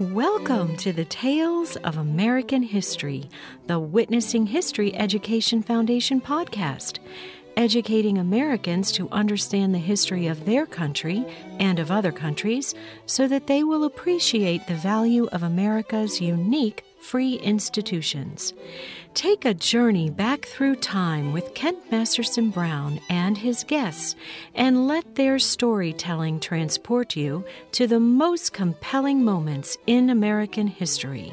Welcome to the Tales of American History, the Witnessing History Education Foundation podcast, educating Americans to understand the history of their country and of other countries so that they will appreciate the value of America's unique free institutions. Take a journey back through time with Kent Masterson Brown and his guests, and let their storytelling transport you to the most compelling moments in American history.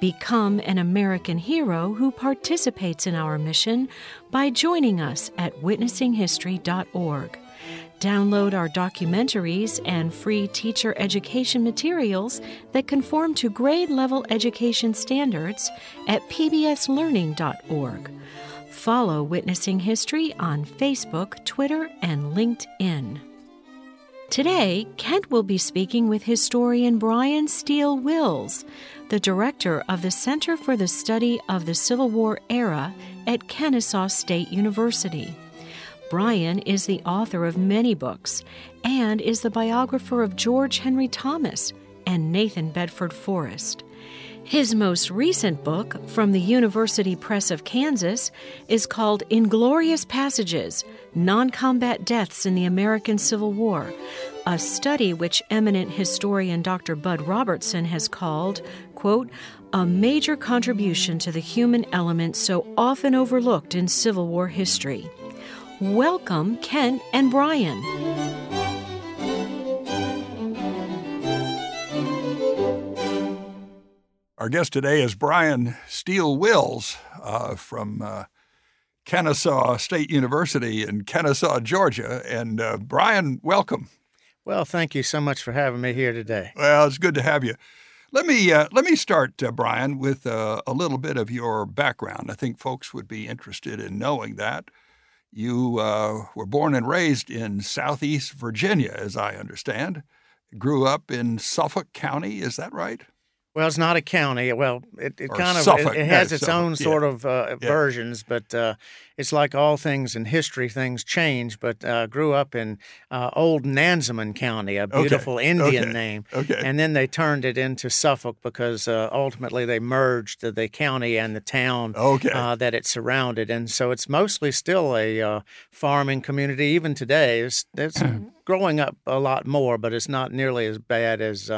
Become an American hero who participates in our mission by joining us at witnessinghistory.org. Download our documentaries and free teacher education materials that conform to grade-level education standards at pbslearning.org. Follow Witnessing History on Facebook, Twitter, and LinkedIn. Today, Kent will be speaking with historian Brian Steel Wills, the director of the Center for the Study of the Civil War Era at Kennesaw State University. Brian is the author of many books and is the biographer of George Henry Thomas and Nathan Bedford Forrest. His most recent book from the University Press of Kansas is called Inglorious Passages, Non-Combat Deaths in the American Civil War, a study which eminent historian Dr. Bud Robertson has called, quote, a major contribution to the human element so often overlooked in Civil War history. Welcome, Kent and Brian. Our guest today is Brian Steel Wills from Kennesaw State University in Kennesaw, Georgia. And Brian, welcome. Well, thank you so much for having me here today. Well, it's good to have you. Let me start, Brian, with a little bit of your background. I think folks would be interested in knowing that. You were born and raised in Southeast Virginia, as I understand. Grew up in Suffolk County, is that right? Well, it's not a county. Well, it kind of Suffolk. It has its own sort of versions, but it's like all things in history, things change. But grew up in old Nansemond County, a beautiful Indian name, and then they turned it into Suffolk because ultimately they merged the county and the town that it surrounded, and so it's mostly still a farming community even today. It's growing up a lot more, but it's not nearly as bad as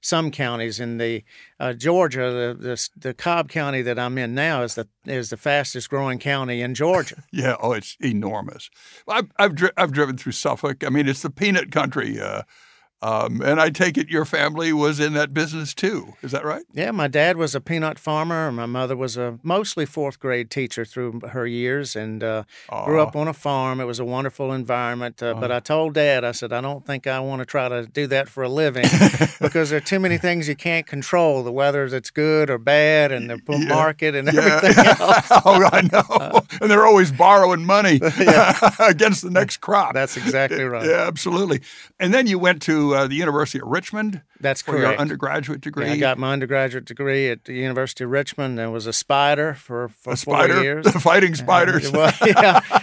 some counties in the Georgia. The Cobb County that I'm in now is the fastest growing county in Georgia. Yeah, it's enormous. I've driven through Suffolk. I mean, it's the peanut country, and I take it your family was in that business too. Is that right? Yeah, my dad was a peanut farmer, and my mother was a mostly fourth grade teacher through her years, and grew up on a farm. It was a wonderful environment. But I told Dad, I said, I don't think I want to try to do that for a living because there are too many things you can't control, the whether it's good or bad, and the market and everything else. Oh, I know. And they're always borrowing money against the next crop. That's exactly right. Yeah, absolutely. And then you went to the University of Richmond. That's correct. For your undergraduate degree. Yeah, I got my undergraduate degree at the University of Richmond and was a spider for 4 years. Fighting spiders.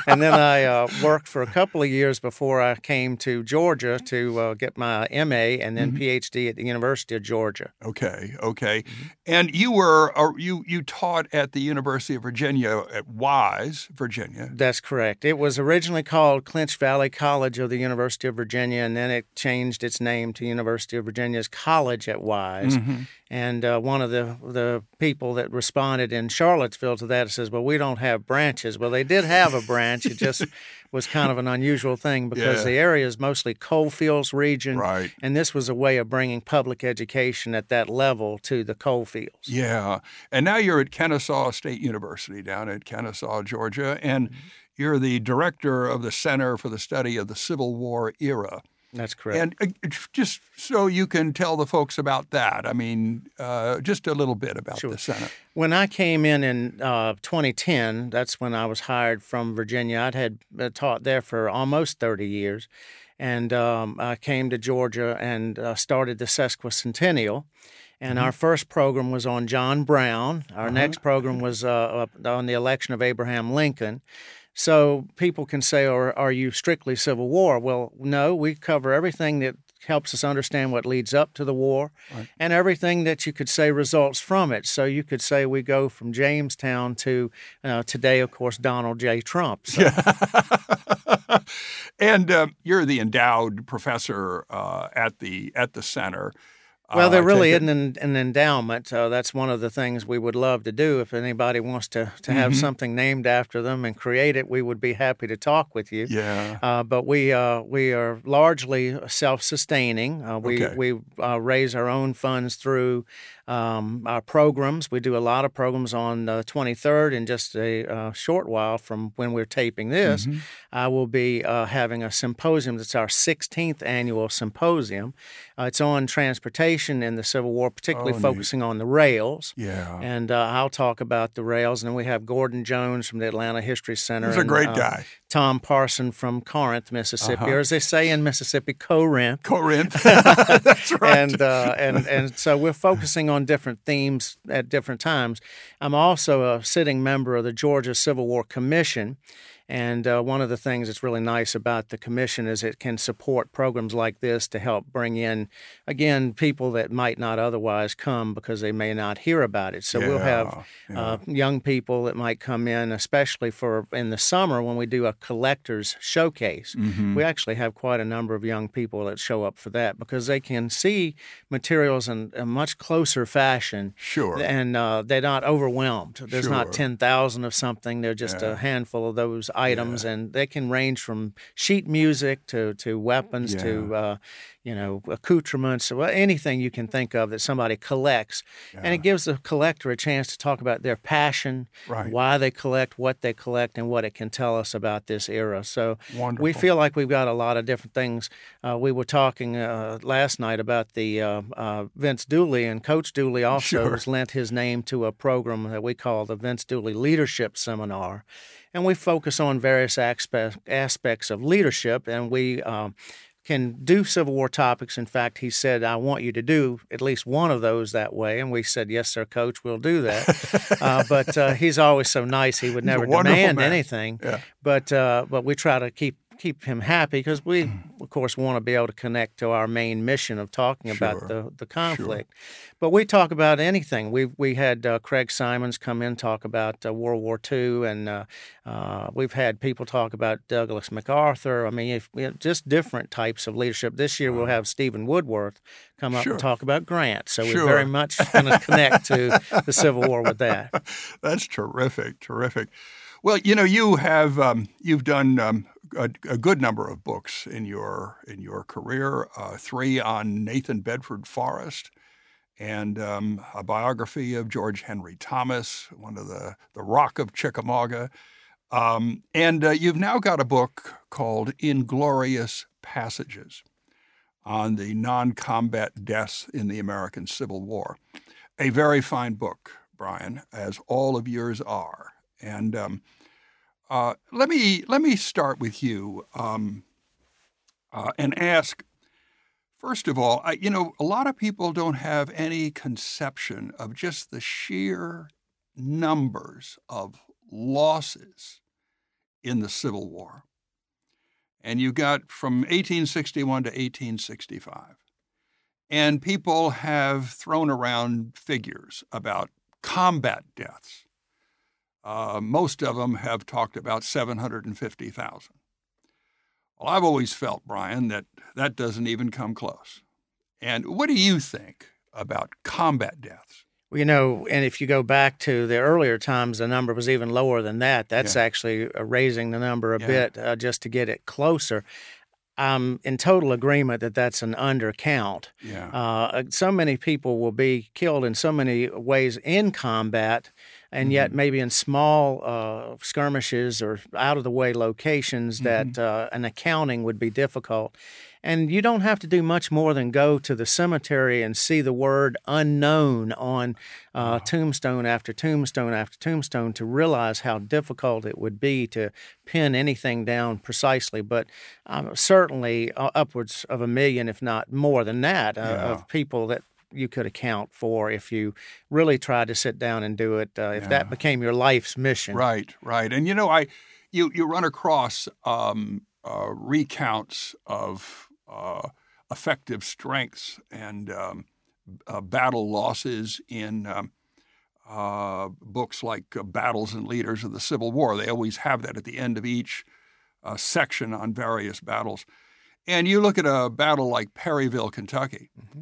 And then I worked for a couple of years before I came to Georgia to get my MA and then PhD at the University of Georgia. Okay. Mm-hmm. And you were you taught at the University of Virginia at Wise, Virginia. That's correct. It was originally called Clinch Valley College of the University of Virginia, and then it changed its name to University of Virginia's College at Wise. Mm-hmm. And one of the people that responded in Charlottesville to that says, well, we don't have branches. Well, they did have a branch. It just was kind of an unusual thing because the area is mostly coalfields region. Right. And this was a way of bringing public education at that level to the coalfields. Yeah. And now you're at Kennesaw State University down in Kennesaw, Georgia, and you're the director of the Center for the Study of the Civil War Era. That's correct. And just so you can tell the folks about that, I mean, just a little bit about the center. When I came in 2010, that's when I was hired from Virginia. I'd had taught there for almost 30 years. And I came to Georgia and started the Sesquicentennial. And our first program was on John Brown. Our next program was on the election of Abraham Lincoln. So people can say, are you strictly Civil War? Well, no, we cover everything that helps us understand what leads up to the war, right, and everything that you could say results from it. So you could say we go from Jamestown to today, of course, Donald J. Trump. So. Yeah. And you're the endowed professor at the center. Well, there really isn't an endowment. That's one of the things we would love to do. If anybody wants to have something named after them and create it, we would be happy to talk with you. Yeah. But we are largely self-sustaining. We raise our own funds through our programs. We do a lot of programs on the 23rd in just a short while from when we're taping this. Mm-hmm. I will be having a symposium that's our 16th annual symposium. It's on transportation in the Civil War, particularly focusing on the rails. Yeah. And I'll talk about the rails. And then we have Gordon Jones from the Atlanta History Center. He's a great guy. Tom Parson from Corinth, Mississippi, or as they say in Mississippi, Corinth. Corinth. That's right. And so we're focusing on different themes at different times. I'm also a sitting member of the Georgia Civil War Commission. And one of the things that's really nice about the commission is it can support programs like this to help bring in, again, people that might not otherwise come because they may not hear about it. So we'll have young people that might come in, especially in the summer when we do a collector's showcase. Mm-hmm. We actually have quite a number of young people that show up for that because they can see materials in a much closer fashion. Sure. And they're not overwhelmed. There's not 10,000 of something. They're just a handful of those items, and they can range from sheet music to weapons to accoutrements, well, anything you can think of that somebody collects. Yeah. And it gives the collector a chance to talk about their passion, right, why they collect, what they collect, and what it can tell us about this era. So wonderful. We feel like we've got a lot of different things. We were talking last night about the Vince Dooley, and Coach Dooley also has lent his name to a program that we call the Vince Dooley Leadership Seminar. And we focus on various aspects of leadership, and we can do Civil War topics. In fact, he said, I want you to do at least one of those that way. And we said, yes, sir, Coach, we'll do that. but he's always so nice. He would never demand anything. Yeah. But we try to keep him happy because we, of course, want to be able to connect to our main mission of talking about the conflict. Sure. But we talk about anything. We had Craig Simons come in talk about World War II, and we've had people talk about Douglas MacArthur. I mean, just different types of leadership. This year we'll have Stephen Woodworth come up and talk about Grant. So we're very much going to connect to the Civil War with that. That's terrific, terrific. Well, you have you've done a good number of books in your career. Three on Nathan Bedford Forrest, and a biography of George Henry Thomas, one of the Rock of Chickamauga, and you've now got a book called Inglorious Passages, on the non-combat deaths in the American Civil War. A very fine book, Brian, as all of yours are. And let me start with you and ask, first of all, a lot of people don't have any conception of just the sheer numbers of losses in the Civil War. And you got from 1861 to 1865. And people have thrown around figures about combat deaths. Most of them have talked about 750,000. Well, I've always felt, Brian, that doesn't even come close. And what do you think about combat deaths? Well, and if you go back to the earlier times, the number was even lower than that. That's actually raising the number a bit just to get it closer. I'm in total agreement that that's an undercount. Yeah. So many people will be killed in so many ways in combat, and yet maybe in small skirmishes or out-of-the-way locations that an accounting would be difficult. And you don't have to do much more than go to the cemetery and see the word unknown on tombstone after tombstone after tombstone to realize how difficult it would be to pin anything down precisely. But certainly upwards of 1 million, if not more than that, of people that you could account for if you really tried to sit down and do it, if that became your life's mission. Right, right. And, you run across recounts of effective strengths and battle losses in books like Battles and Leaders of the Civil War. They always have that at the end of each section on various battles. And you look at a battle like Perryville, Kentucky, mm-hmm.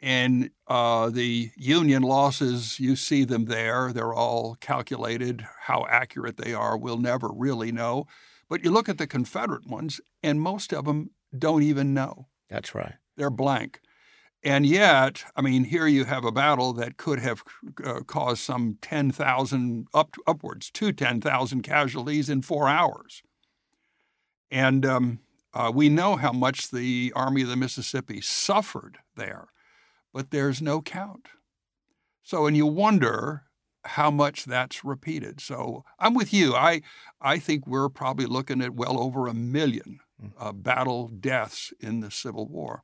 and the Union losses, you see them there. They're all calculated. How accurate they are, we'll never really know. But you look at the Confederate ones, and most of them don't even know. That's right. They're blank. And yet, I mean, here you have a battle that could have caused some 10,000, upwards to 10,000 casualties in 4 hours. And we know how much the Army of the Mississippi suffered there, but there's no count. So, and you wonder how much that's repeated. So I'm with you. I think we're probably looking at well over 1 million battle deaths in the Civil War.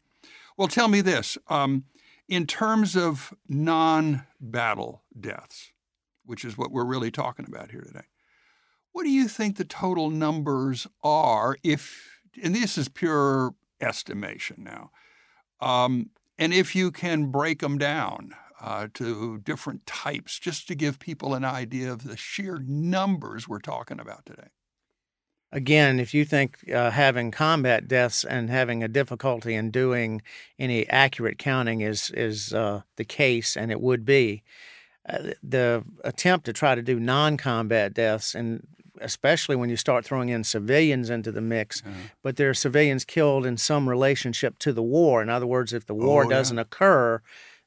Well, tell me this. In terms of non-battle deaths, which is what we're really talking about here today, what do you think the total numbers are if, and this is pure estimation now, and if you can break them down to different types, just to give people an idea of the sheer numbers we're talking about today? Again, if you think having combat deaths and having a difficulty in doing any accurate counting is the case, and it would be, the attempt to try to do non-combat deaths, and especially when you start throwing in civilians into the mix, mm-hmm. but there are civilians killed in some relationship to the war. In other words, if the war doesn't occur,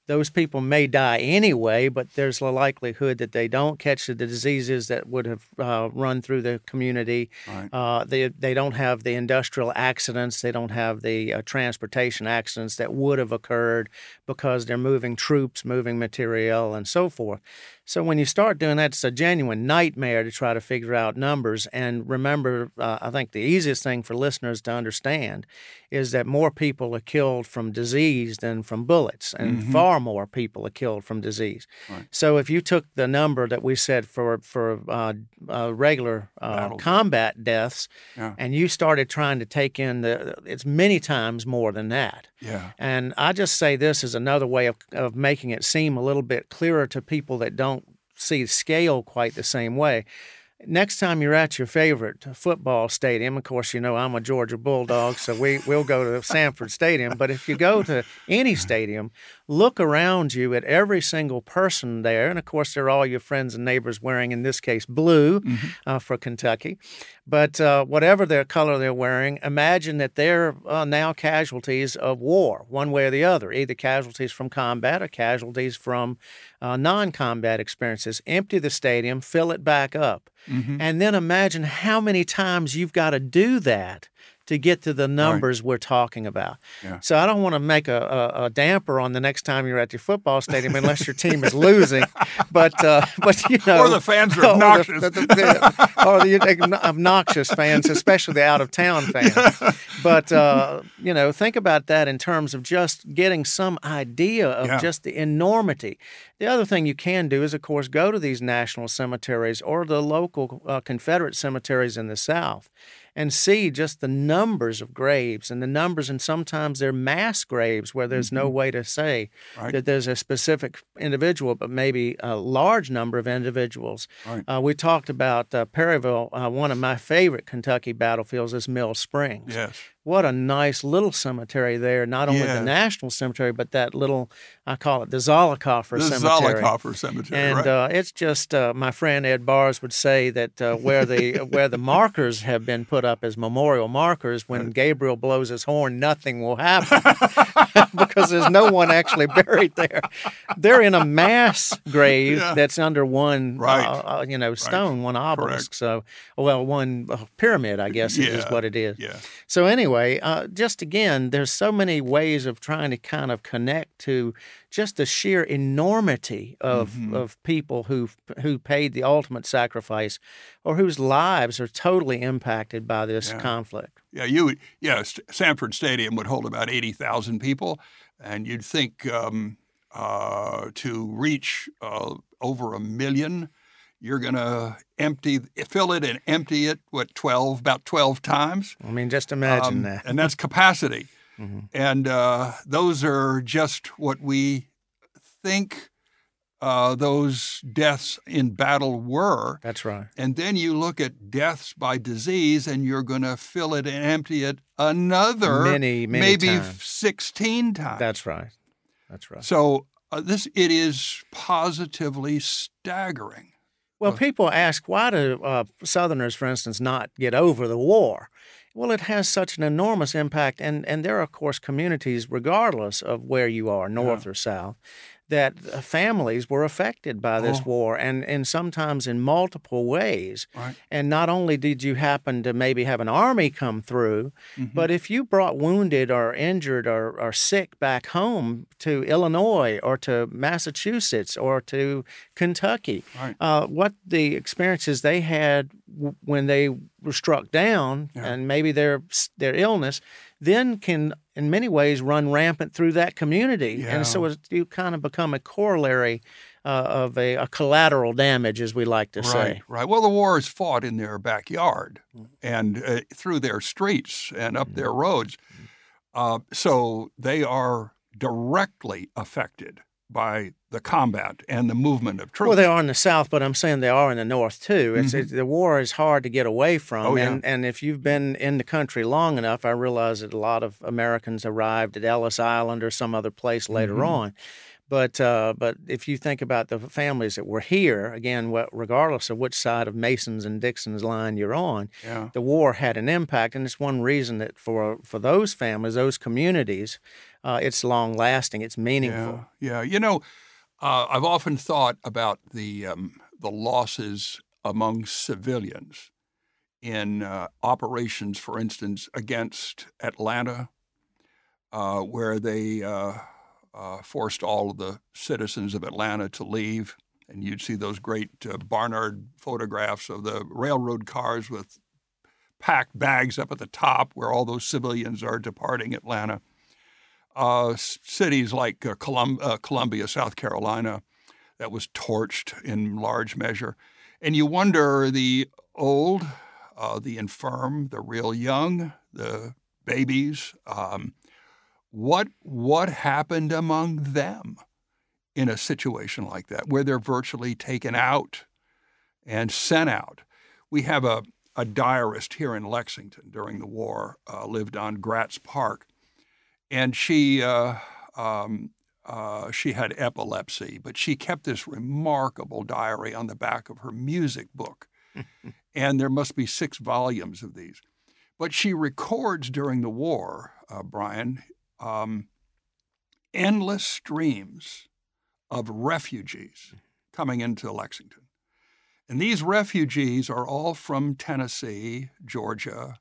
those people may die anyway, but there's a likelihood that they don't catch the diseases that would have run through the community. Right. They don't have the industrial accidents. They don't have the transportation accidents that would have occurred because they're moving troops, moving material, and so forth. So when you start doing that, it's a genuine nightmare to try to figure out numbers. And remember, I think the easiest thing for listeners to understand is that more people are killed from disease than from bullets, and mm-hmm. far more people are killed from disease. Right. So if you took the number that we said for regular combat deaths, yeah. and you started trying to take in it's many times more than that. Yeah. And I just say this is another way of making it seem a little bit clearer to people that don't see scale quite the same way. Next time you're at your favorite football stadium, of course, you know I'm a Georgia Bulldog, so we'll go to Sanford Stadium. But if you go to any stadium, look around you at every single person there. And, of course, they're all your friends and neighbors wearing, in this case, blue mm-hmm. For Kentucky. But whatever their color they're wearing, imagine that they're now casualties of war, one way or the other, either casualties from combat or casualties from non-combat experiences. Empty the stadium, fill it back up. Mm-hmm. And then imagine how many times you've got to do that to get to the numbers right. we're talking about. Yeah. So I don't want to make a damper on the next time you're at your football stadium unless your team is losing. But you know, or the fans are obnoxious. Or the obnoxious fans, especially the out-of-town fans. But, you know, think about that in terms of just getting some idea of yeah. just the enormity. The other thing you can do is, of course, go to these national cemeteries or the local Confederate cemeteries in the South and see just the numbers of graves and the numbers, and sometimes they're mass graves where there's mm-hmm. no way to say right. that there's a specific individual, but maybe a large number of individuals. Right. We talked about Perryville. One of my favorite Kentucky battlefields is Mill Springs. Yes. What a nice little cemetery there, not only yeah. the National Cemetery, but that little, I call it the Zollicoffer Cemetery. The Zollicoffer Cemetery, and, right. It's just, my friend Ed Bars would say that where the markers have been put up as memorial markers, when Gabriel blows his horn, nothing will happen because there's no one actually buried there. They're in a mass grave yeah. that's under one, right. Stone, right. one obelisk. Correct. So, well, one pyramid, I guess, yeah. is what it is. Yeah. So anyway. Just again, there's so many ways of trying to kind of connect to just the sheer enormity of people who paid the ultimate sacrifice, or whose lives are totally impacted by this yeah. conflict. Yeah, Sanford Stadium would hold about 80,000 people, and you'd think to reach over 1 million. You're going to fill it and empty it, about 12 times? I mean, just imagine that. And that's capacity. Mm-hmm. And those are just what we think those deaths in battle were. That's right. And then you look at deaths by disease, and you're going to fill it and empty it another many times. 16 times. That's right. That's right. So it is positively staggering. Well, people ask, why do Southerners, for instance, not get over the war? Well, it has such an enormous impact, and there are, of course, communities, regardless of where you are, north or south, that families were affected by this war, and sometimes in multiple ways. Right. And not only did you happen to maybe have an army come through, mm-hmm. but if you brought wounded or injured or sick back home to Illinois or to Massachusetts or to Kentucky, right. What the experiences they had when they were struck down and maybe their illness then can in many ways run rampant through that community. Yeah. And so you kind of become a corollary of a collateral damage, as we like to say. Right. Well, the war is fought in their backyard and through their streets and up their roads. So they are directly affected by the combat and the movement of troops. Well, they are in the South, but I'm saying they are in the North, too. The war is hard to get away from, and if you've been in the country long enough, I realize that a lot of Americans arrived at Ellis Island or some other place later on. But if you think about the families that were here, again, regardless of which side of Mason's and Dixon's line you're on, the war had an impact, and it's one reason that for those families, those communities, it's long-lasting, it's meaningful. Yeah, you know, I've often thought about the losses among civilians in operations, for instance, against Atlanta, where they forced all of the citizens of Atlanta to leave. And you'd see those great Barnard photographs of the railroad cars with packed bags up at the top where all those civilians are departing Atlanta. Cities like Columbia, South Carolina, that was torched in large measure. And you wonder, the old, the infirm, the real young, the babies, what happened among them in a situation like that, where they're virtually taken out and sent out? We have a diarist here in Lexington during the war, lived on Gratz Park. And she had epilepsy, but she kept this remarkable diary on the back of her music book. And there must be 6 volumes of these. But she records during the war, Brian, endless streams of refugees coming into Lexington. And these refugees are all from Tennessee, Georgia,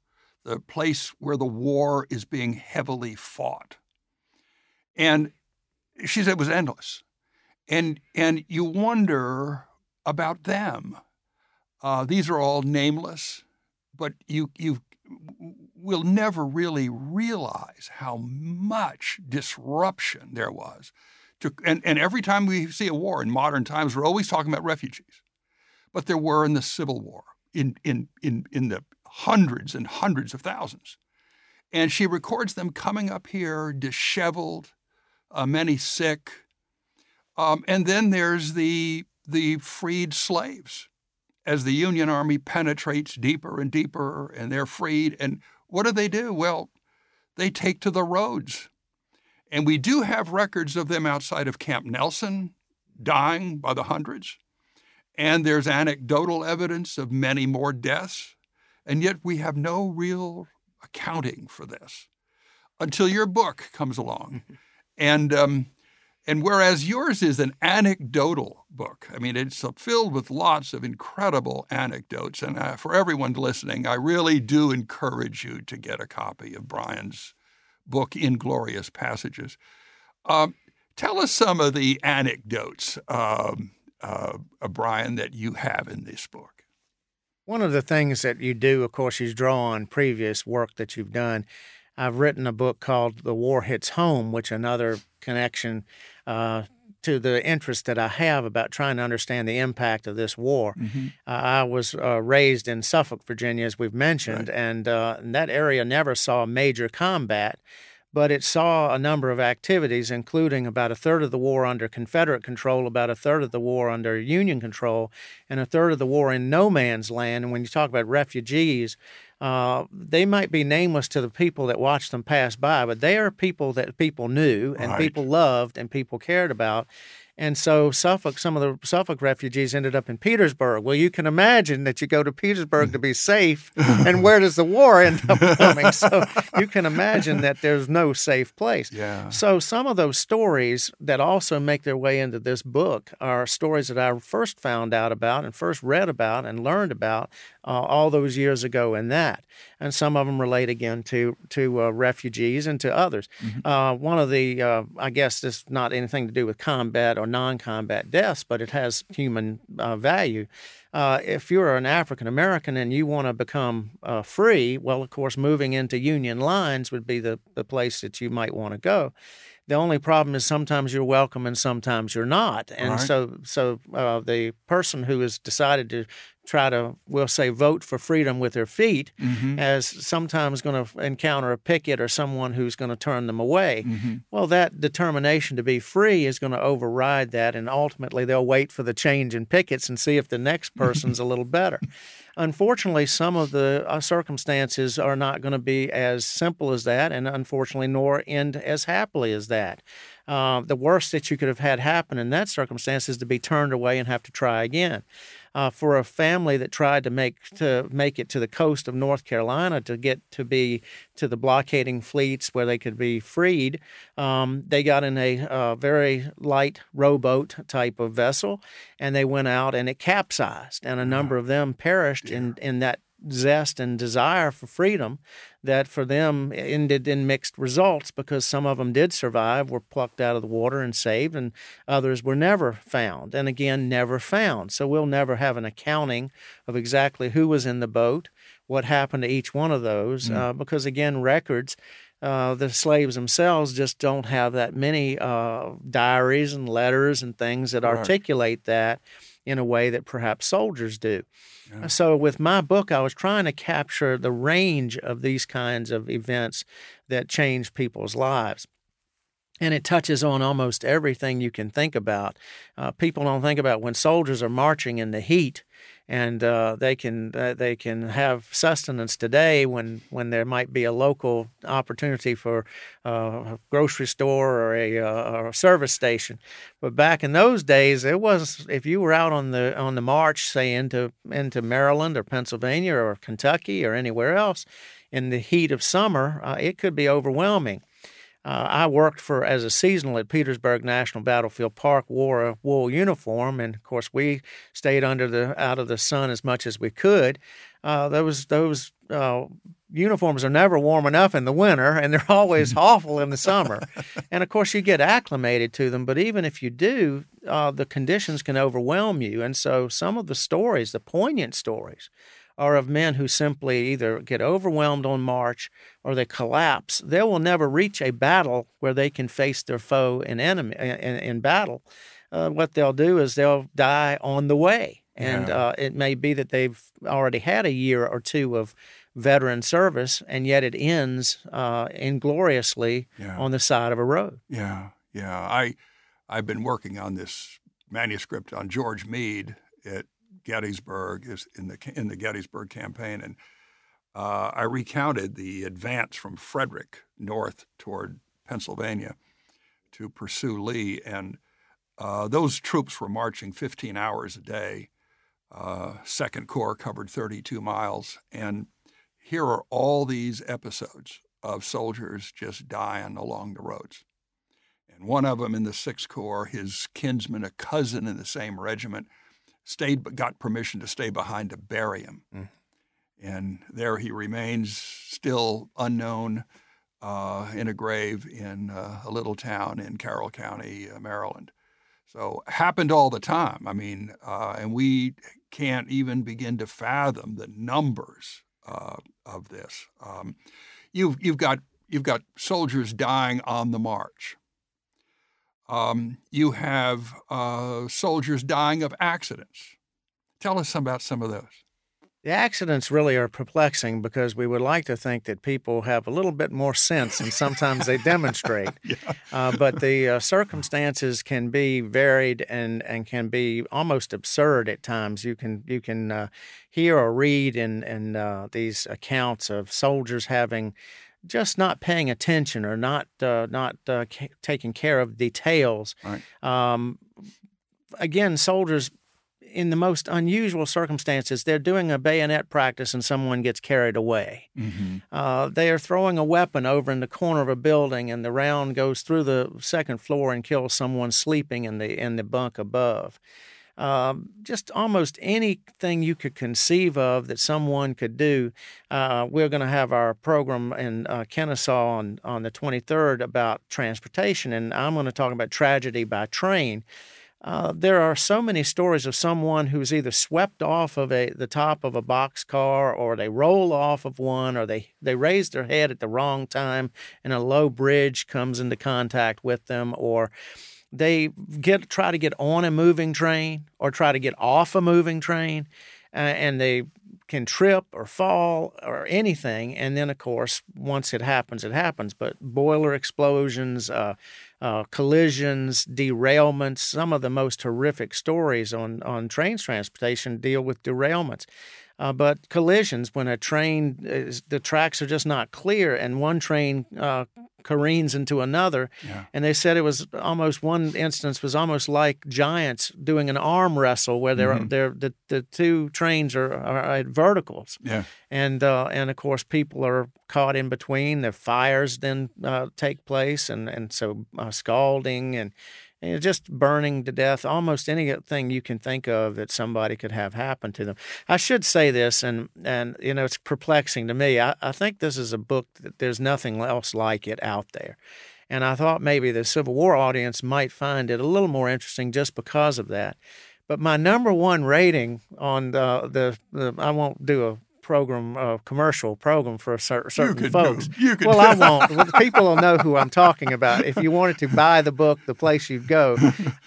the place where the war is being heavily fought. And she said it was endless. And you wonder about them. These are all nameless, but you will never really realize how much disruption there was. And every time we see a war in modern times, we're always talking about refugees. But there were in the Civil War, in the hundreds and hundreds of thousands. And she records them coming up here disheveled, many sick. And then there's the freed slaves as the Union Army penetrates deeper and deeper, and they're freed. And what do? Well, they take to the roads. And we do have records of them outside of Camp Nelson dying by the hundreds. And there's anecdotal evidence of many more deaths. And yet we have no real accounting for this until your book comes along. And whereas yours is an anecdotal book, I mean, it's filled with lots of incredible anecdotes. And for everyone listening, I really do encourage you to get a copy of Brian's book, Inglorious Passages. Tell us some of the anecdotes, Brian, that you have in this book. One of the things that you do, of course, you draw on previous work that you've done. I've written a book called The War Hits Home, which another connection to the interest that I have about trying to understand the impact of this war. Mm-hmm. I was raised in Suffolk, Virginia, as we've mentioned, and that area never saw major combat. but it saw a number of activities, including about a third of the war under Confederate control, about a third of the war under Union control, and a third of the war in no man's land. And when you talk about refugees, they might be nameless to the people that watched them pass by, but they are people that people knew and right. people loved and people cared about. And so Suffolk, some of the Suffolk refugees ended up in Petersburg. Well, you can imagine that you go to Petersburg to be safe, and where does the war end up coming? So you can imagine that there's no safe place. Yeah. So some of those stories that also make their way into this book are stories that I first found out about and first read about and learned about all those years ago in that. And some of them relate, again, to refugees and to others. Mm-hmm. One of the, I guess this is not anything to do with combat or non-combat deaths, but it has human value. If you're an African-American and you want to become free, well, of course, moving into Union lines would be the place that you might want to go. The only problem is sometimes you're welcome and sometimes you're not. And right. so the person who has decided to try to, we'll say, vote for freedom with their feet mm-hmm. as sometimes going to encounter a picket or someone who's going to turn them away. Mm-hmm. Well, that determination to be free is going to override that, and ultimately they'll wait for the change in pickets and see if the next person's a little better. Unfortunately, some of the circumstances are not going to be as simple as that, and unfortunately, nor end as happily as that. The worst that you could have had happen in that circumstance is to be turned away and have to try again. For a family that tried to make it to the coast of North Carolina to get to be to the blockading fleets where they could be freed, they got in a very light rowboat type of vessel, and they went out and it capsized, and a number of them perished in that zest and desire for freedom that for them ended in mixed results, because some of them did survive, were plucked out of the water and saved, and others were never found, and again, never found. So we'll never have an accounting of exactly who was in the boat, what happened to each one of those, because, again, records, the slaves themselves just don't have that many diaries and letters and things that right. articulate that in a way that perhaps soldiers do. Yeah. So with my book, I was trying to capture the range of these kinds of events that change people's lives. And it touches on almost everything you can think about. People don't think about when soldiers are marching in the heat, and they can have sustenance today when there might be a local opportunity for a grocery store or a service station. But back in those days, it was, if you were out on the march, say into Maryland or Pennsylvania or Kentucky or anywhere else in the heat of summer, it could be overwhelming. I worked as a seasonal at Petersburg National Battlefield Park, wore a wool uniform, and of course we stayed out of the sun as much as we could. Those uniforms are never warm enough in the winter, and they're always awful in the summer. And of course you get acclimated to them, but even if you do, the conditions can overwhelm you. And so some of the stories, the poignant stories, are of men who simply either get overwhelmed on march or they collapse. They will never reach a battle where they can face their foe in battle. What they'll do is they'll die on the way. And it may be that they've already had a year or two of veteran service, and yet it ends ingloriously on the side of a road. Yeah. I've been working on this manuscript on George Meade at Gettysburg, is in the Gettysburg campaign, and I recounted the advance from Frederick north toward Pennsylvania to pursue Lee, and those troops were marching 15 hours a day. Second Corps covered 32 miles, and here are all these episodes of soldiers just dying along the roads. And one of them in the Sixth Corps, his kinsman, a cousin in the same regiment, got permission to stay behind to bury him. Mm. And there he remains, still unknown, in a grave in a little town in Carroll County, Maryland. So happened all the time. I mean, and we can't even begin to fathom the numbers of this. You've got soldiers dying on the march. You have soldiers dying of accidents. Tell us about some of those. The accidents really are perplexing because we would like to think that people have a little bit more sense, and sometimes they demonstrate. Yeah. But the circumstances can be varied and can be almost absurd at times. You can hear or read in these accounts of soldiers having just not paying attention or not taking care of details. Right. Again, soldiers, in the most unusual circumstances, they're doing a bayonet practice and someone gets carried away. Mm-hmm. They are throwing a weapon over in the corner of a building and the round goes through the second floor and kills someone sleeping in the bunk above. Just almost anything you could conceive of that someone could do. We're going to have our program in Kennesaw on the 23rd about transportation, and I'm going to talk about tragedy by train. There are so many stories of someone who's either swept off of the top of a boxcar, or they roll off of one, or they raise their head at the wrong time and a low bridge comes into contact with them, or they try to get on a moving train or try to get off a moving train, and they can trip or fall or anything. And then, of course, once it happens. But boiler explosions, collisions, derailments, some of the most horrific stories on train transportation deal with derailments. But collisions, when a train, the tracks are just not clear, and one train careens into another. Yeah. And they said it was almost, one instance was almost like giants doing an arm wrestle where the two trains are at verticals. Yeah. And of course, people are caught in between. The fires then take place, and so scalding and just burning to death, almost anything you can think of that somebody could have happen to them. I should say this, and you know, it's perplexing to me. I think this is a book that there's nothing else like it out there. And I thought maybe the Civil War audience might find it a little more interesting just because of that. But my number one rating on the I won't do a program, commercial program for certain folks. Well, I won't. Well, people will know who I'm talking about. If you wanted to buy the book, the place you'd go.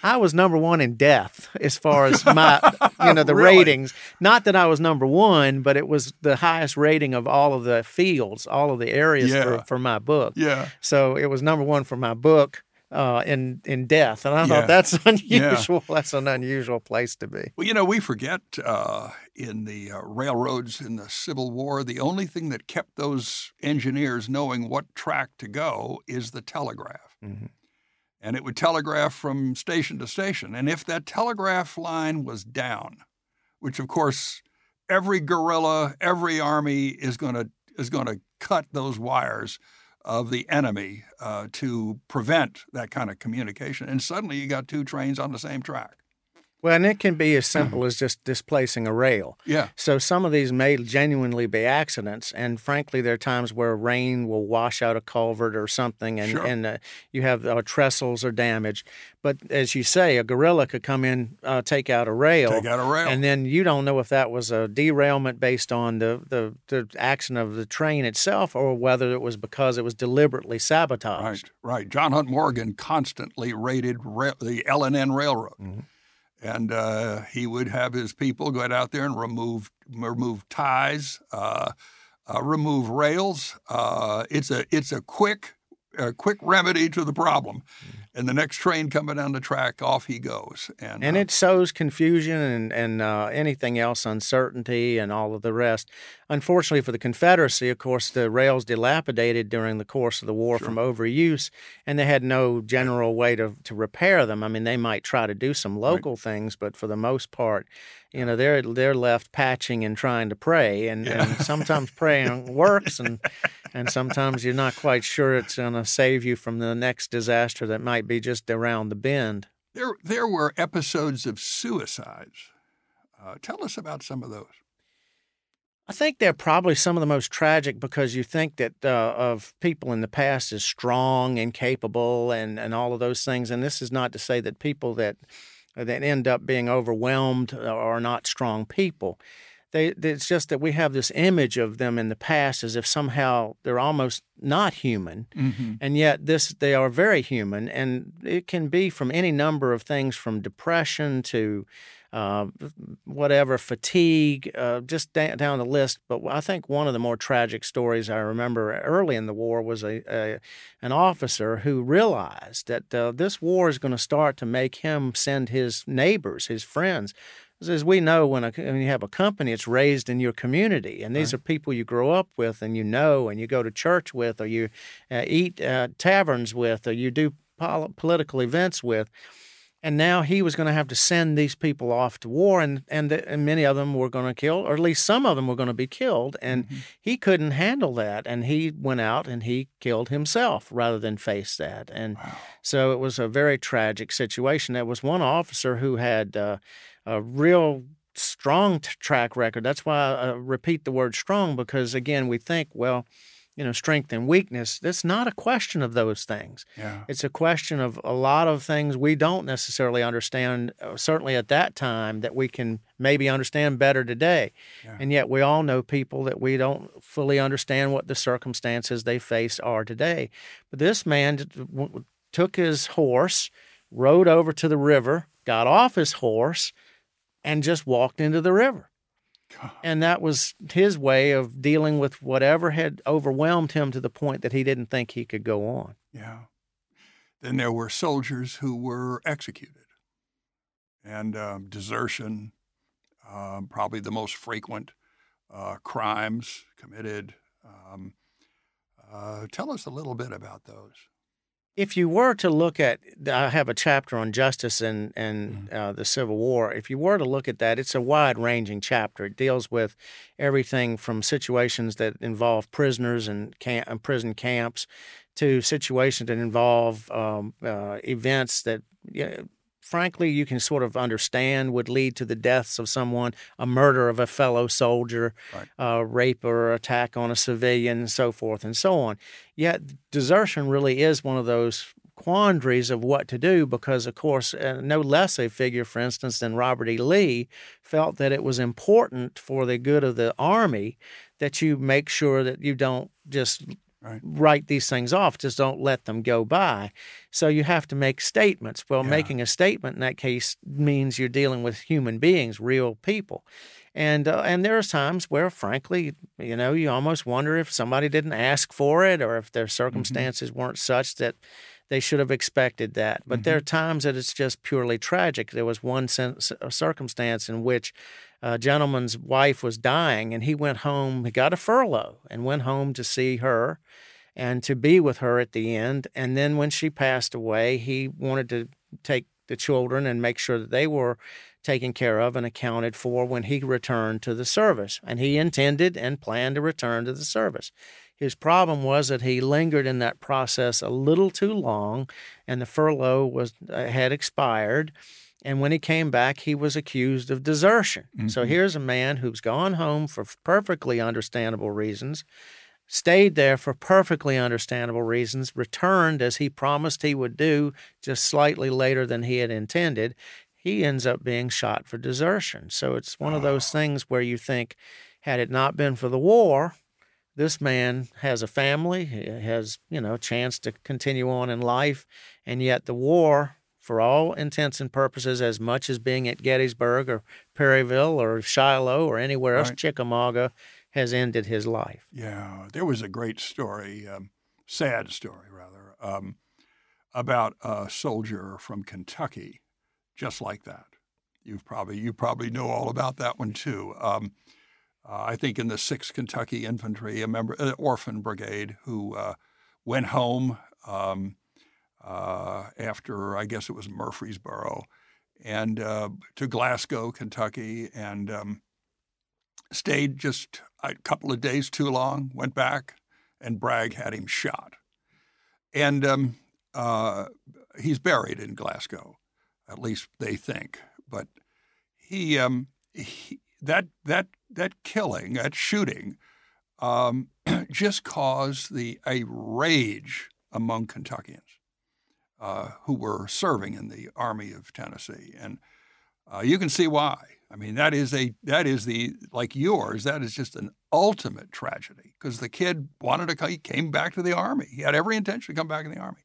I was number one in death as far as my, really? Ratings. Not that I was number one, but it was the highest rating of all of the fields, all of the areas for my book. Yeah. So it was number one for my book. In death. And I thought that's unusual. Yeah. That's an unusual place to be. Well, we forget in the railroads in the Civil War, the only thing that kept those engineers knowing what track to go is the telegraph. Mm-hmm. And it would telegraph from station to station. And if that telegraph line was down, which of course every guerrilla, every army is going to cut those wires of the enemy to prevent that kind of communication. And suddenly you got two trains on the same track. Well, and it can be as simple as just displacing a rail. Yeah. So some of these may genuinely be accidents, and frankly, there are times where rain will wash out a culvert or something, and you have trestles are damaged. But as you say, a guerrilla could come in, take out a rail, and then you don't know if that was a derailment based on the action of the train itself, or whether it was because it was deliberately sabotaged. Right. John Hunt Morgan constantly raided the L&N Railroad. Mm-hmm. And he would have his people go out there and remove ties, remove rails. It's a quick remedy to the problem. And the next train coming down the track, off he goes. And it sows confusion and anything else, uncertainty and all of the rest. Unfortunately for the Confederacy, of course, the rails dilapidated during the course of the war from overuse, and they had no general way to repair them. I mean, they might try to do some local things, but for the most part, they're left patching and trying to pray, and sometimes praying works, and sometimes you're not quite sure it's going to save you from the next disaster that might be just around the bend. There were episodes of suicides. Tell us about some of those. I think they're probably some of the most tragic because you think that of people in the past as strong and capable and all of those things. And this is not to say that people that end up being overwhelmed are not strong people. It's just that we have this image of them in the past as if somehow they're almost not human, mm-hmm. and yet they are very human, and it can be from any number of things, from depression to whatever, fatigue, just down the list. But I think one of the more tragic stories I remember early in the war was an officer who realized that this war is going to start to make him send his neighbors, his friends. As we know, when you have a company, it's raised in your community, and these right. are people you grow up with, and you know, and you go to church with, or you eat taverns with, or you do political events with. And now he was going to have to send these people off to war, and many of them were going to kill, or at least some of them were going to be killed, and mm-hmm. he couldn't handle that, and he went out and he killed himself rather than face that. And wow. so it was a very tragic situation. There was one officer who had a real strong track record. That's why I repeat the word strong, because, again, we think, well, you know, strength and weakness, that's not a question of those things. Yeah. It's a question of a lot of things we don't necessarily understand, certainly at that time, that we can maybe understand better today. Yeah. And yet we all know people that we don't fully understand what the circumstances they face are today. But this man took his horse, rode over to the river, got off his horse, and just walked into the river. God. And that was his way of dealing with whatever had overwhelmed him to the point that he didn't think he could go on. Yeah. Then there were soldiers who were executed, and desertion, probably the most frequent crimes committed. Tell us a little bit about those. If you were to look at, I have a chapter on justice and the Civil War. If you were to look at that, it's a wide-ranging chapter. It deals with everything from situations that involve prisoners and prison camps to situations that involve events that, you know, frankly, you can sort of understand would lead to the deaths of someone, a murder of a fellow soldier, right. Rape or attack on a civilian, and so forth and so on. Yet desertion really is one of those quandaries of what to do because, of course, no less a figure, for instance, than Robert E. Lee felt that it was important for the good of the Army that you make sure that you don't just right. write these things off, just don't let them go by. So you have to make statements. Well, yeah. making a statement in that case means you're dealing with human beings, real people. And there's times where, frankly, you know, you almost wonder if somebody didn't ask for it or if their circumstances mm-hmm. weren't such that they should have expected that. But mm-hmm. there are times that it's just purely tragic. There was one circumstance in which a gentleman's wife was dying, and he went home, he got a furlough, and went home to see her and to be with her at the end. And then when she passed away, he wanted to take the children and make sure that they were taken care of and accounted for when he returned to the service. And he intended and planned to return to the service. His problem was that he lingered in that process a little too long, and the furlough had expired. And when he came back, he was accused of desertion. Mm-hmm. So here's a man who's gone home for perfectly understandable reasons, stayed there for perfectly understandable reasons, returned as he promised he would do just slightly later than he had intended. He ends up being shot for desertion. So it's one of those things where you think, had it not been for the war, this man has a family, has, you know, a chance to continue on in life, and yet the war, for all intents and purposes, as much as being at Gettysburg or Perryville or Shiloh or anywhere else, right. Chickamauga, has ended his life. Yeah, there was a great story, sad story rather, about a soldier from Kentucky, just like that. You probably know all about that one too. I think in the 6th Kentucky Infantry, a member of the Orphan Brigade who went home after, I guess it was Murfreesboro, and to Glasgow, Kentucky, and stayed just a couple of days too long, went back, and Bragg had him shot. And he's buried in Glasgow, at least they think. But that killing, that shooting, just caused a rage among Kentuckians who were serving in the Army of Tennessee. And you can see why. I mean, that is just an ultimate tragedy, because the kid he came back to the Army. He had every intention to come back in the Army.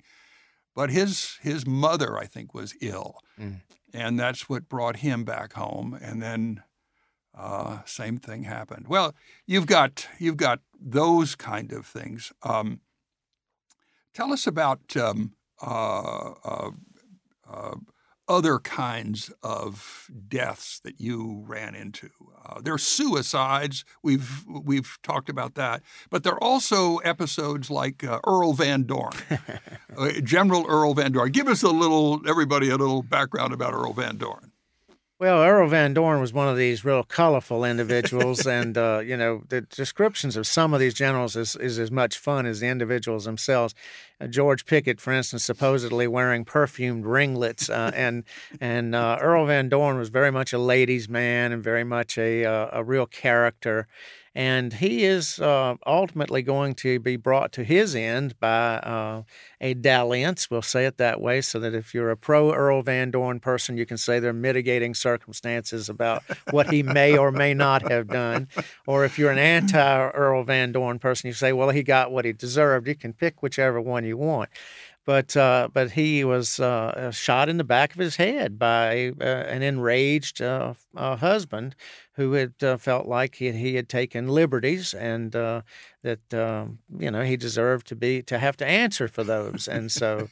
But his mother, I think, was ill. Mm. And that's what brought him back home. And then same thing happened. Well, you've got those kind of things. Tell us about other kinds of deaths that you ran into. There are suicides. We've talked about that, but there are also episodes like Earl Van Dorn, General Earl Van Dorn. Give us everybody a little background about Earl Van Dorn. Well, Earl Van Dorn was one of these real colorful individuals, and the descriptions of some of these generals is as much fun as the individuals themselves. George Pickett, for instance, supposedly wearing perfumed ringlets, and Earl Van Dorn was very much a ladies' man and very much a real character. And he is ultimately going to be brought to his end by a dalliance, we'll say it that way, so that if you're a pro-Earl Van Dorn person, you can say there are mitigating circumstances about what he may or may not have done. Or if you're an anti-Earl Van Dorn person, you say, well, he got what he deserved. You can pick whichever one you want. But he was shot in the back of his head by an enraged husband who had felt like he had taken liberties and he deserved to have to answer for those. And so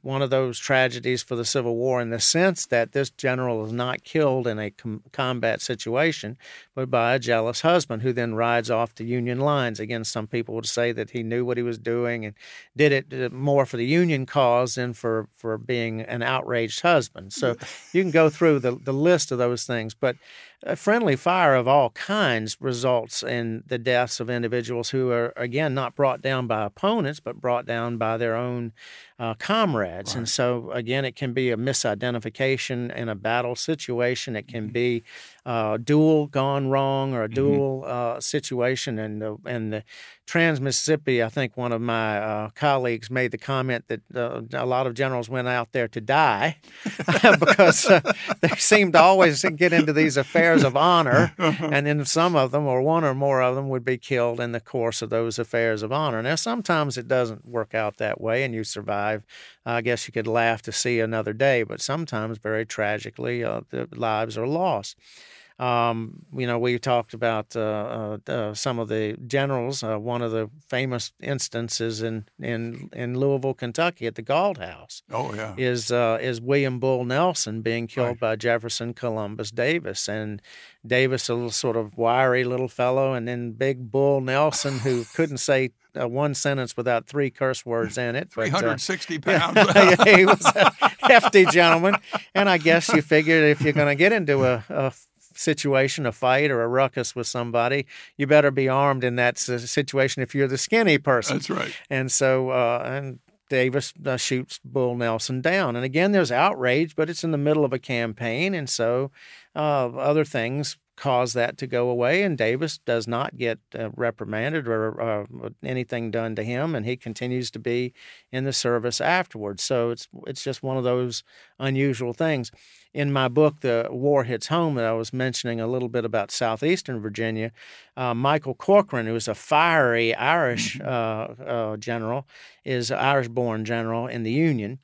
one of those tragedies for the Civil War, in the sense that this general is not killed in a combat situation, but by a jealous husband who then rides off the Union lines. Again, some people would say that he knew what he was doing and did it more for the Union cause than for being an outraged husband. So you can go through the list of those things. But a friendly fire of all kinds results in the deaths of individuals who are, again, not brought down by opponents, but brought down by their own comrades. Right. And so, again, it can be a misidentification in a battle situation. It can be a duel gone wrong, or a duel situation. And the Trans-Mississippi, I think one of my colleagues made the comment that a lot of generals went out there to die because they seemed to always get into these affairs of honor, and then some of them, or one or more of them, would be killed in the course of those affairs of honor. Now, sometimes it doesn't work out that way, and you survive. I guess you could laugh to see another day, but sometimes, very tragically, the lives are lost. We talked about some of the generals. One of the famous instances in Louisville, Kentucky, at the Galt House. Oh yeah, is William Bull Nelson being killed by Jefferson Columbus Davis, and Davis, a little sort of wiry little fellow, and then big Bull Nelson, who couldn't say one sentence without three curse words in it. 360 pounds. He was a hefty gentleman, and I guess you figured if you're going to get into a fight or a ruckus with somebody, you better be armed in that situation if you're the skinny person. That's right. And so Davis shoots Bull Nelson down. And again, there's outrage, but it's in the middle of a campaign. And so other things cause that to go away. And Davis does not get reprimanded or anything done to him. And he continues to be in the service afterwards. So it's just one of those unusual things. In my book, The War Hits Home, that I was mentioning a little bit about southeastern Virginia, Michael Corcoran, who was a fiery Irish general, is an Irish-born general in the Union,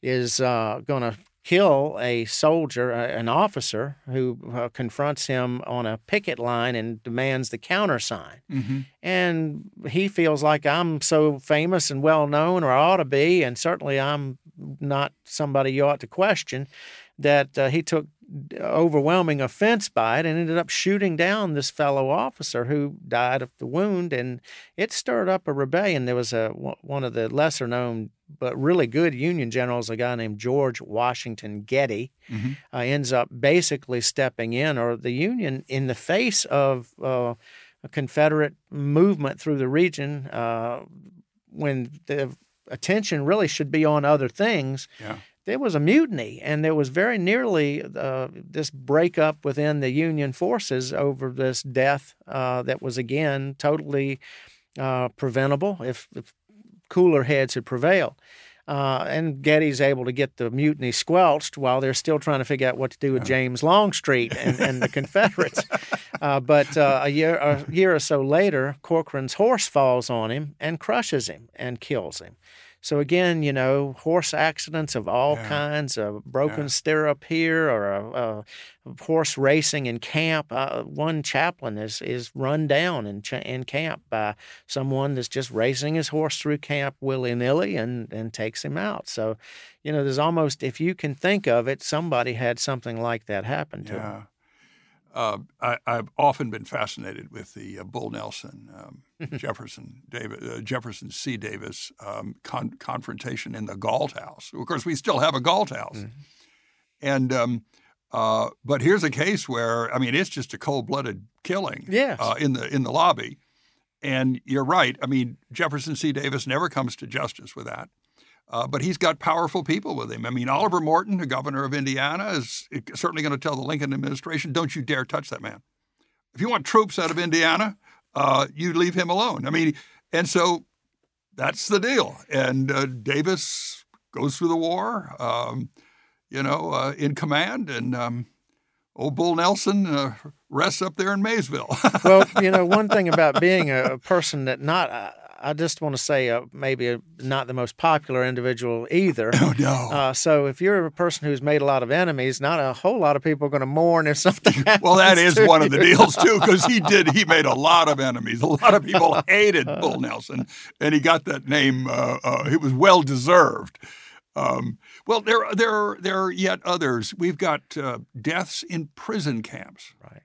is going to kill a soldier, an officer, who confronts him on a picket line and demands the countersign. Mm-hmm. And he feels like, I'm so famous and well-known, or I ought to be, and certainly I'm not somebody you ought to question, that he took overwhelming offense by it and ended up shooting down this fellow officer who died of the wound. And it stirred up a rebellion. There was one of the lesser-known but really good Union generals, a guy named George Washington Getty, ends up basically stepping in, or the Union, in the face of a Confederate movement through the region when the attention really should be on other things. Yeah. There was a mutiny, and there was very nearly this breakup within the Union forces over this death that was, again, totally preventable if cooler heads had prevailed. And Getty's able to get the mutiny squelched while they're still trying to figure out what to do with James Longstreet and the Confederates. But a year or so later, Corcoran's horse falls on him and crushes him and kills him. So again, you know, horse accidents of all kinds, a broken stirrup here, or a horse racing in camp. One chaplain is run down in camp by someone that's just racing his horse through camp willy-nilly and takes him out. So, you know, there's almost, if you can think of it, somebody had something like that happen to him. I've often been fascinated with the Bull Nelson, Jefferson C. Davis confrontation in the Galt House. Of course, we still have a Galt House. Mm-hmm. And but here's a case where, I mean, it's just a cold-blooded killing in the lobby. And you're right. I mean, Jefferson C. Davis never comes to justice with that. But he's got powerful people with him. I mean, Oliver Morton, the governor of Indiana, is certainly going to tell the Lincoln administration, don't you dare touch that man. If you want troops out of Indiana, you leave him alone. I mean, and so that's the deal. And Davis goes through the war, in command, and old Bull Nelson rests up there in Maysville. Well, you know, one thing about being a person that not I just want to say maybe not the most popular individual either. Oh, no. So if you're a person who's made a lot of enemies, not a whole lot of people are going to mourn if something happens. Well, that is one of the deals, too, because he made a lot of enemies. A lot of people hated Bull Nelson, and he got that name. It was well-deserved. Well, there are yet others. We've got deaths in prison camps. Right.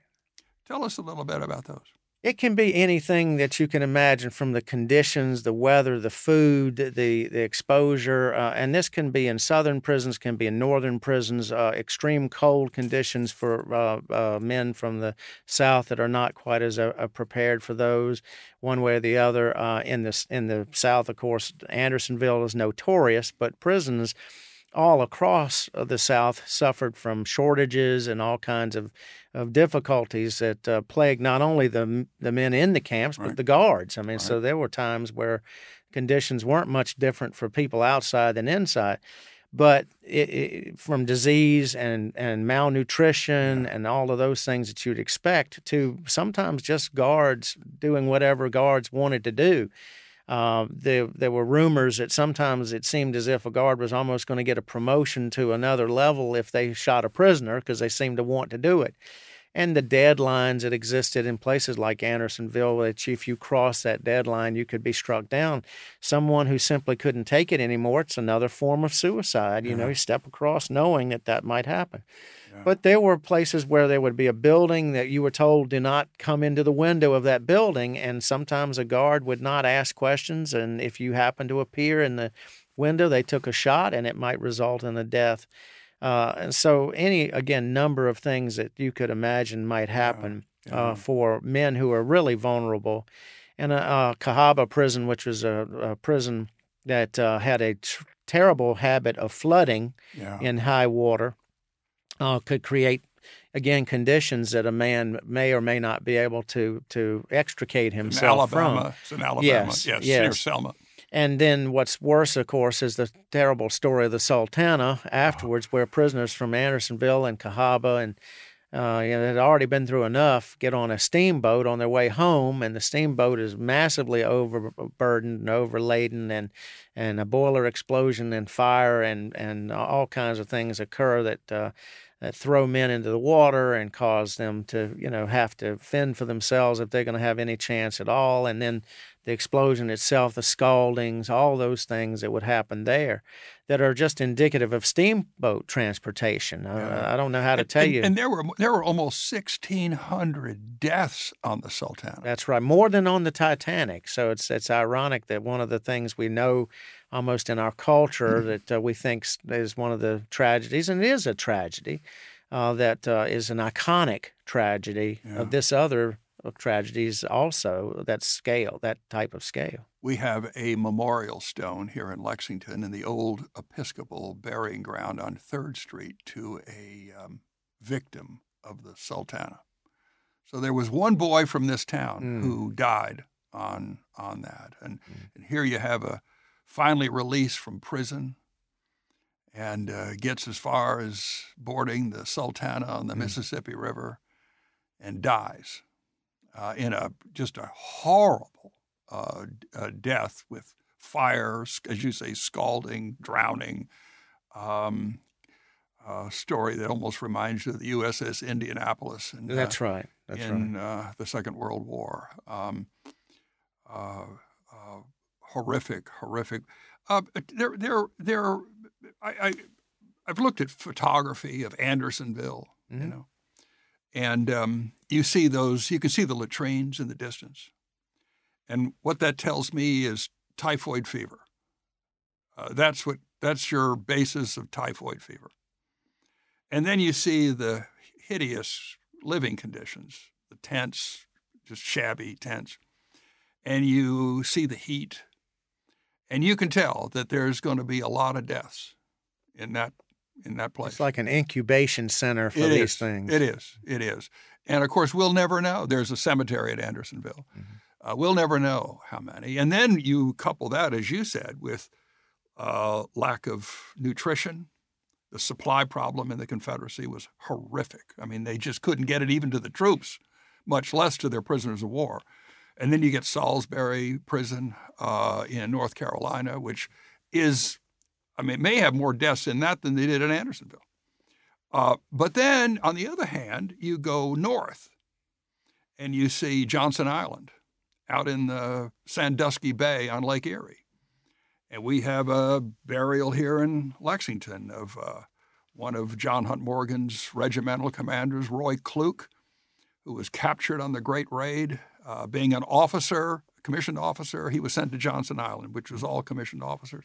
Tell us a little bit about those. It can be anything that you can imagine, from the conditions, the weather, the food, the exposure. And this can be in southern prisons, can be in northern prisons, extreme cold conditions for men from the South that are not quite as prepared for those one way or the other. In the South, of course, Andersonville is notorious, but prisons all across the South suffered from shortages and all kinds of difficulties that plagued not only the men in the camps, but the guards. I mean, so there were times where conditions weren't much different for people outside than inside. But from disease and malnutrition and all of those things that you'd expect, to sometimes just guards doing whatever guards wanted to do. There were rumors that sometimes it seemed as if a guard was almost going to get a promotion to another level if they shot a prisoner, because they seemed to want to do it. And the deadlines that existed in places like Andersonville, which if you cross that deadline, you could be struck down. Someone who simply couldn't take it anymore, it's another form of suicide. You know, you step across knowing that might happen. Yeah. But there were places where there would be a building that you were told, do not come into the window of that building. And sometimes a guard would not ask questions. And if you happened to appear in the window, they took a shot, and it might result in a death. And so number of things that you could imagine might happen for men who are really vulnerable. And Cahaba prison, which was a prison that had a terrible habit of flooding in high water, could create, again, conditions that a man may or may not be able to extricate himself from. It's in Alabama. Yes. Near Selma. And then what's worse, of course, is the terrible story of the Sultana afterwards, where prisoners from Andersonville and Cahaba and had already been through enough, get on a steamboat on their way home, and the steamboat is massively overburdened and overladen, and a boiler explosion and fire and all kinds of things occur that throw men into the water and cause them to, have to fend for themselves if they're going to have any chance at all. And then the explosion itself, the scaldings, all those things that would happen there that are just indicative of steamboat transportation. I don't know how to tell you. And there were almost 1,600 deaths on the Sultana. That's right, more than on the Titanic. So it's ironic that one of the things we know almost in our culture that we think is one of the tragedies, and it is a tragedy, that is an iconic tragedy of this other of tragedies also, that type of scale. We have a memorial stone here in Lexington in the old Episcopal burying ground on 3rd Street to a victim of the Sultana. So there was one boy from this town who died on that. And here you have a finally released from prison and gets as far as boarding the Sultana on the Mississippi River and dies in just a horrible death with fire, as you say, scalding, drowning, story that almost reminds you of the USS Indianapolis. And, that's right. That's in the Second World War. Horrific, horrific. I've looked at photography of Andersonville, you know, and you see those. You can see the latrines in the distance, and what that tells me is typhoid fever. That's your basis of typhoid fever. And then you see the hideous living conditions, the tents, just shabby tents, and you see the heat, and you can tell that there's going to be a lot of deaths in that place. It's like an incubation center for these things. It is. It is. And, of course, we'll never know. There's a cemetery at Andersonville. We'll never know how many. And then you couple that, as you said, with lack of nutrition. The supply problem in the Confederacy was horrific. I mean, they just couldn't get it even to the troops, much less to their prisoners of war. And then you get Salisbury Prison in North Carolina, which is, I mean, may have more deaths in that than they did in Andersonville. But then, on the other hand, you go north and you see Johnson Island out in the Sandusky Bay on Lake Erie. And we have a burial here in Lexington of one of John Hunt Morgan's regimental commanders, Roy Kluke, who was captured on the Great Raid. Being an officer, commissioned officer, he was sent to Johnson Island, which was all commissioned officers.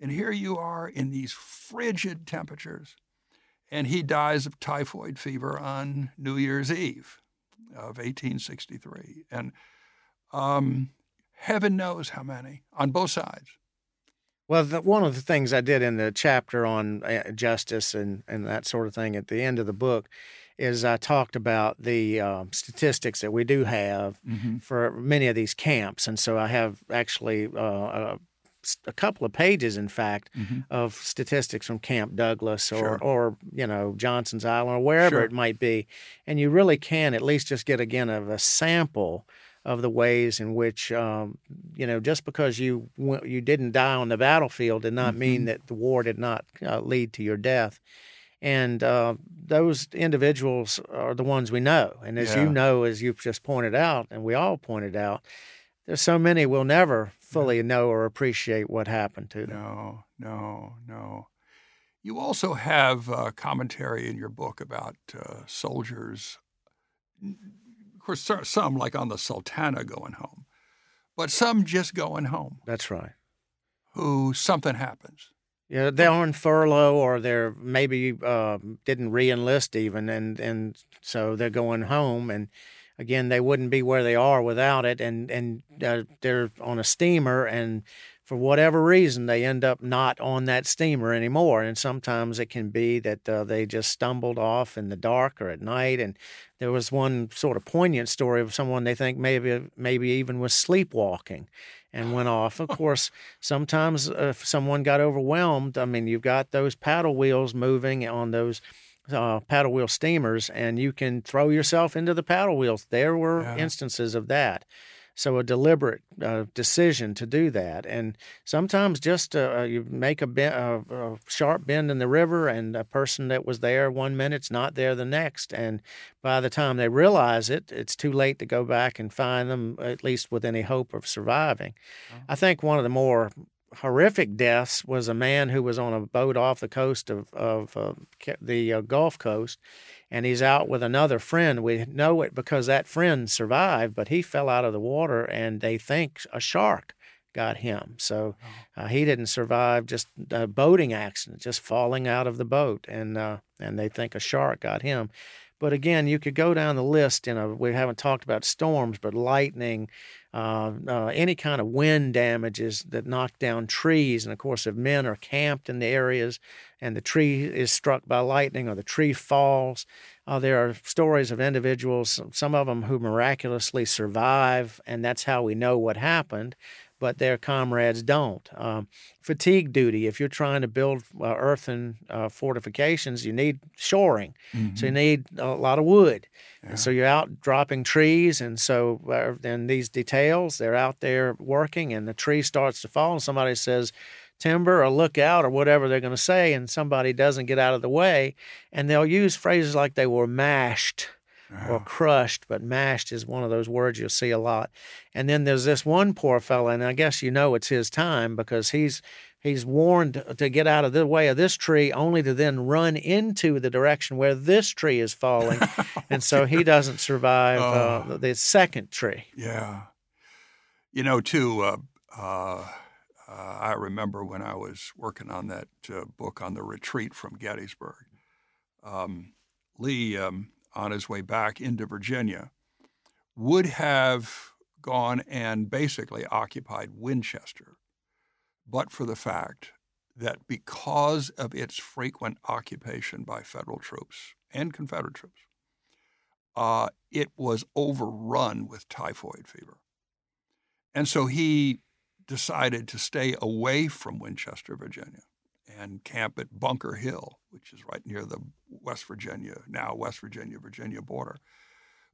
And here you are in these frigid temperatures, and he dies of typhoid fever on New Year's Eve of 1863. And heaven knows how many on both sides. Well, one of the things I did in the chapter on justice and that sort of thing at the end of the book is I talked about the statistics that we do have for many of these camps. And so I have actually a couple of pages, in fact, of statistics from Camp Douglas or you know, Johnson's Island or wherever it might be. And you really can at least just get, again, a sample of the ways in which, you know, just because you didn't die on the battlefield did not mean that the war did not lead to your death. And those individuals are the ones we know. And as you know, as you've just pointed out, and we all pointed out, there's so many we'll never fully know or appreciate what happened to them. No. You also have commentary in your book about soldiers. Of course, some, like on the Sultana, going home, but some just going home. That's right. Who something happens. Yeah, they're on furlough, or they're maybe didn't re-enlist even, and so they're going home. And again, they wouldn't be where they are without it. And they're on a steamer, and for whatever reason, they end up not on that steamer anymore. And sometimes it can be that they just stumbled off in the dark or at night. And there was one sort of poignant story of someone they think maybe even was sleepwalking and went off. Of course, sometimes if someone got overwhelmed, I mean, you've got those paddle wheels moving on those paddle wheel steamers, and you can throw yourself into the paddle wheels. There were instances of that. So a deliberate decision to do that. And sometimes just you make a sharp bend in the river, and a person that was there one minute's not there the next. And by the time they realize it, it's too late to go back and find them, at least with any hope of surviving. I think one of the more horrific deaths was a man who was on a boat off the coast of the Gulf Coast, and he's out with another friend. We know it because that friend survived, but he fell out of the water, and they think a shark got him. So he didn't survive just a boating accident, just falling out of the boat, and they think a shark got him. But again, you could go down the list. You know, we haven't talked about storms, but lightning, any kind of wind damages that knock down trees. And of course, if men are camped in the areas and the tree is struck by lightning or the tree falls, there are stories of individuals, some of them who miraculously survive, and that's how we know what happened. but their comrades don't. Fatigue duty, if you're trying to build earthen fortifications, you need shoring. Mm-hmm. So you need a lot of wood. Yeah. And so you're out dropping trees, and so then these details, they're out there working, and the tree starts to fall, and somebody says, timber or look out or whatever they're going to say, and somebody doesn't get out of the way, and they'll use phrases like they were mashed or crushed, but mashed is one of those words you'll see a lot. And then there's this one poor fella, and I guess you know it's his time because he's warned to get out of the way of this tree only to then run into the direction where this tree is falling, and so he doesn't survive the second tree. Yeah. You know, too, I remember when I was working on that book on the retreat from Gettysburg, Lee, on his way back into Virginia, would have gone and basically occupied Winchester, but for the fact that because of its frequent occupation by federal troops and Confederate troops, it was overrun with typhoid fever. And so he decided to stay away from Winchester, Virginia, and camp at Bunker Hill, which is right near the West Virginia border.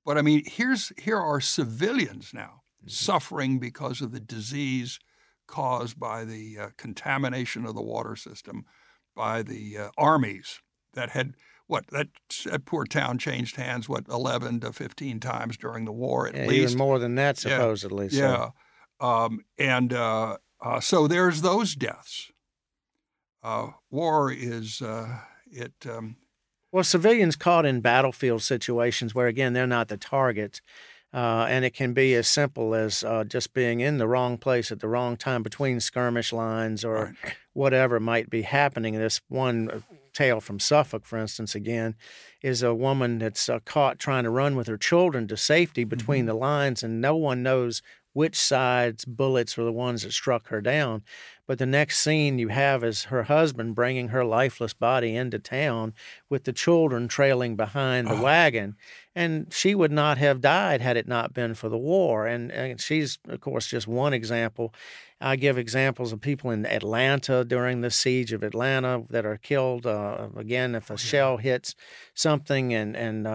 But I mean, here are civilians now suffering because of the disease caused by the contamination of the water system by the armies that had that poor town changed hands 11 to 15 times during the war at least. Even more than that, supposedly. Yeah. So. Yeah. So there's those deaths. War is it. Well, civilians caught in battlefield situations where, again, they're not the target, and it can be as simple as just being in the wrong place at the wrong time between skirmish lines or whatever might be happening. This one tale from Suffolk, for instance, again, is a woman that's caught trying to run with her children to safety between the lines, and no one knows which side's bullets were the ones that struck her down. But the next scene you have is her husband bringing her lifeless body into town with the children trailing behind the wagon. And she would not have died had it not been for the war. And she's, of course, just one example. I give examples of people in Atlanta during the siege of Atlanta that are killed. Again, if a shell hits something and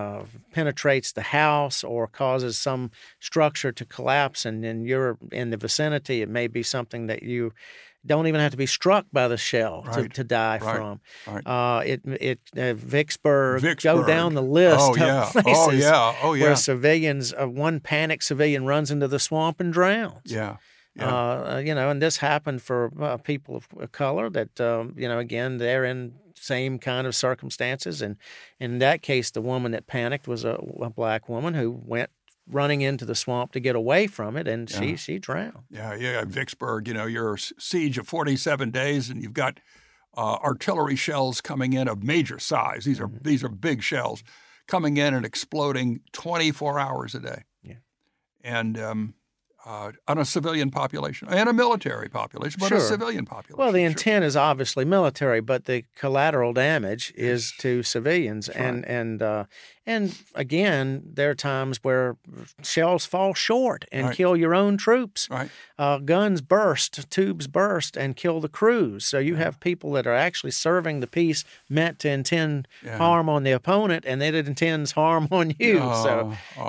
penetrates the house or causes some structure to collapse and then you're in the vicinity, it may be something that you don't even have to be struck by the shell to die from. Right. Vicksburg, go down the list of places where civilians, one panicked civilian runs into the swamp and drowns. Yeah. And this happened for people of color that, again, they're in same kind of circumstances. And in that case, the woman that panicked was a black woman who went running into the swamp to get away from it, and she drowned. Yeah, Vicksburg, your siege of 47 days, and you've got artillery shells coming in of major size. These are big shells coming in and exploding 24 hours a day. Yeah. And on a civilian population and a military population, but a civilian population. Well, the intent is obviously military, but the collateral damage is to civilians. That's and again, there are times where shells fall short and kill your own troops. Right. Guns burst, tubes burst, and kill the crews. So you have people that are actually serving the peace meant to intend harm on the opponent, and then it intends harm on you.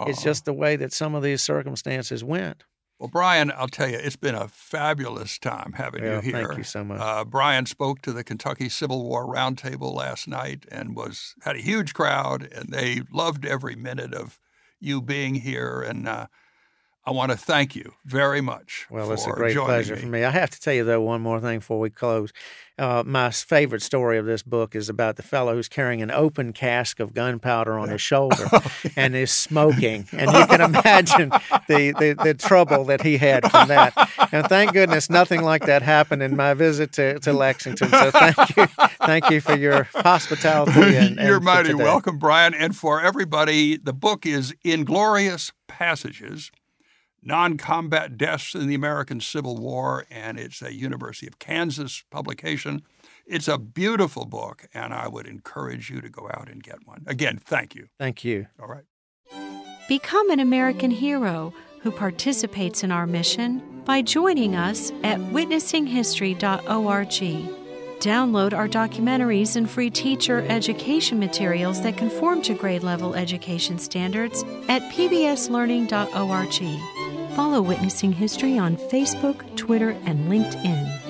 It's just the way that some of these circumstances went. Well, Brian, I'll tell you, it's been a fabulous time having you here. Thank you so much. Brian spoke to the Kentucky Civil War Roundtable last night and had a huge crowd, and they loved every minute of you being here. And I want to thank you very much. Well, it's a great pleasure for me. I have to tell you, though, one more thing before we close. My favorite story of this book is about the fellow who's carrying an open cask of gunpowder on his shoulder and is smoking. And you can imagine the trouble that he had from that. And thank goodness nothing like that happened in my visit to Lexington. So thank you. Thank you for your hospitality. You're mighty welcome, Brian. And for everybody, the book is Inglorious Passages: Non-Combat Deaths in the American Civil War, and it's a University of Kansas publication. It's a beautiful book, and I would encourage you to go out and get one. Again, thank you. Thank you. All right. Become an American hero who participates in our mission by joining us at witnessinghistory.org. Download our documentaries and free teacher education materials that conform to grade-level education standards at pbslearning.org. Follow Witnessing History on Facebook, Twitter, and LinkedIn.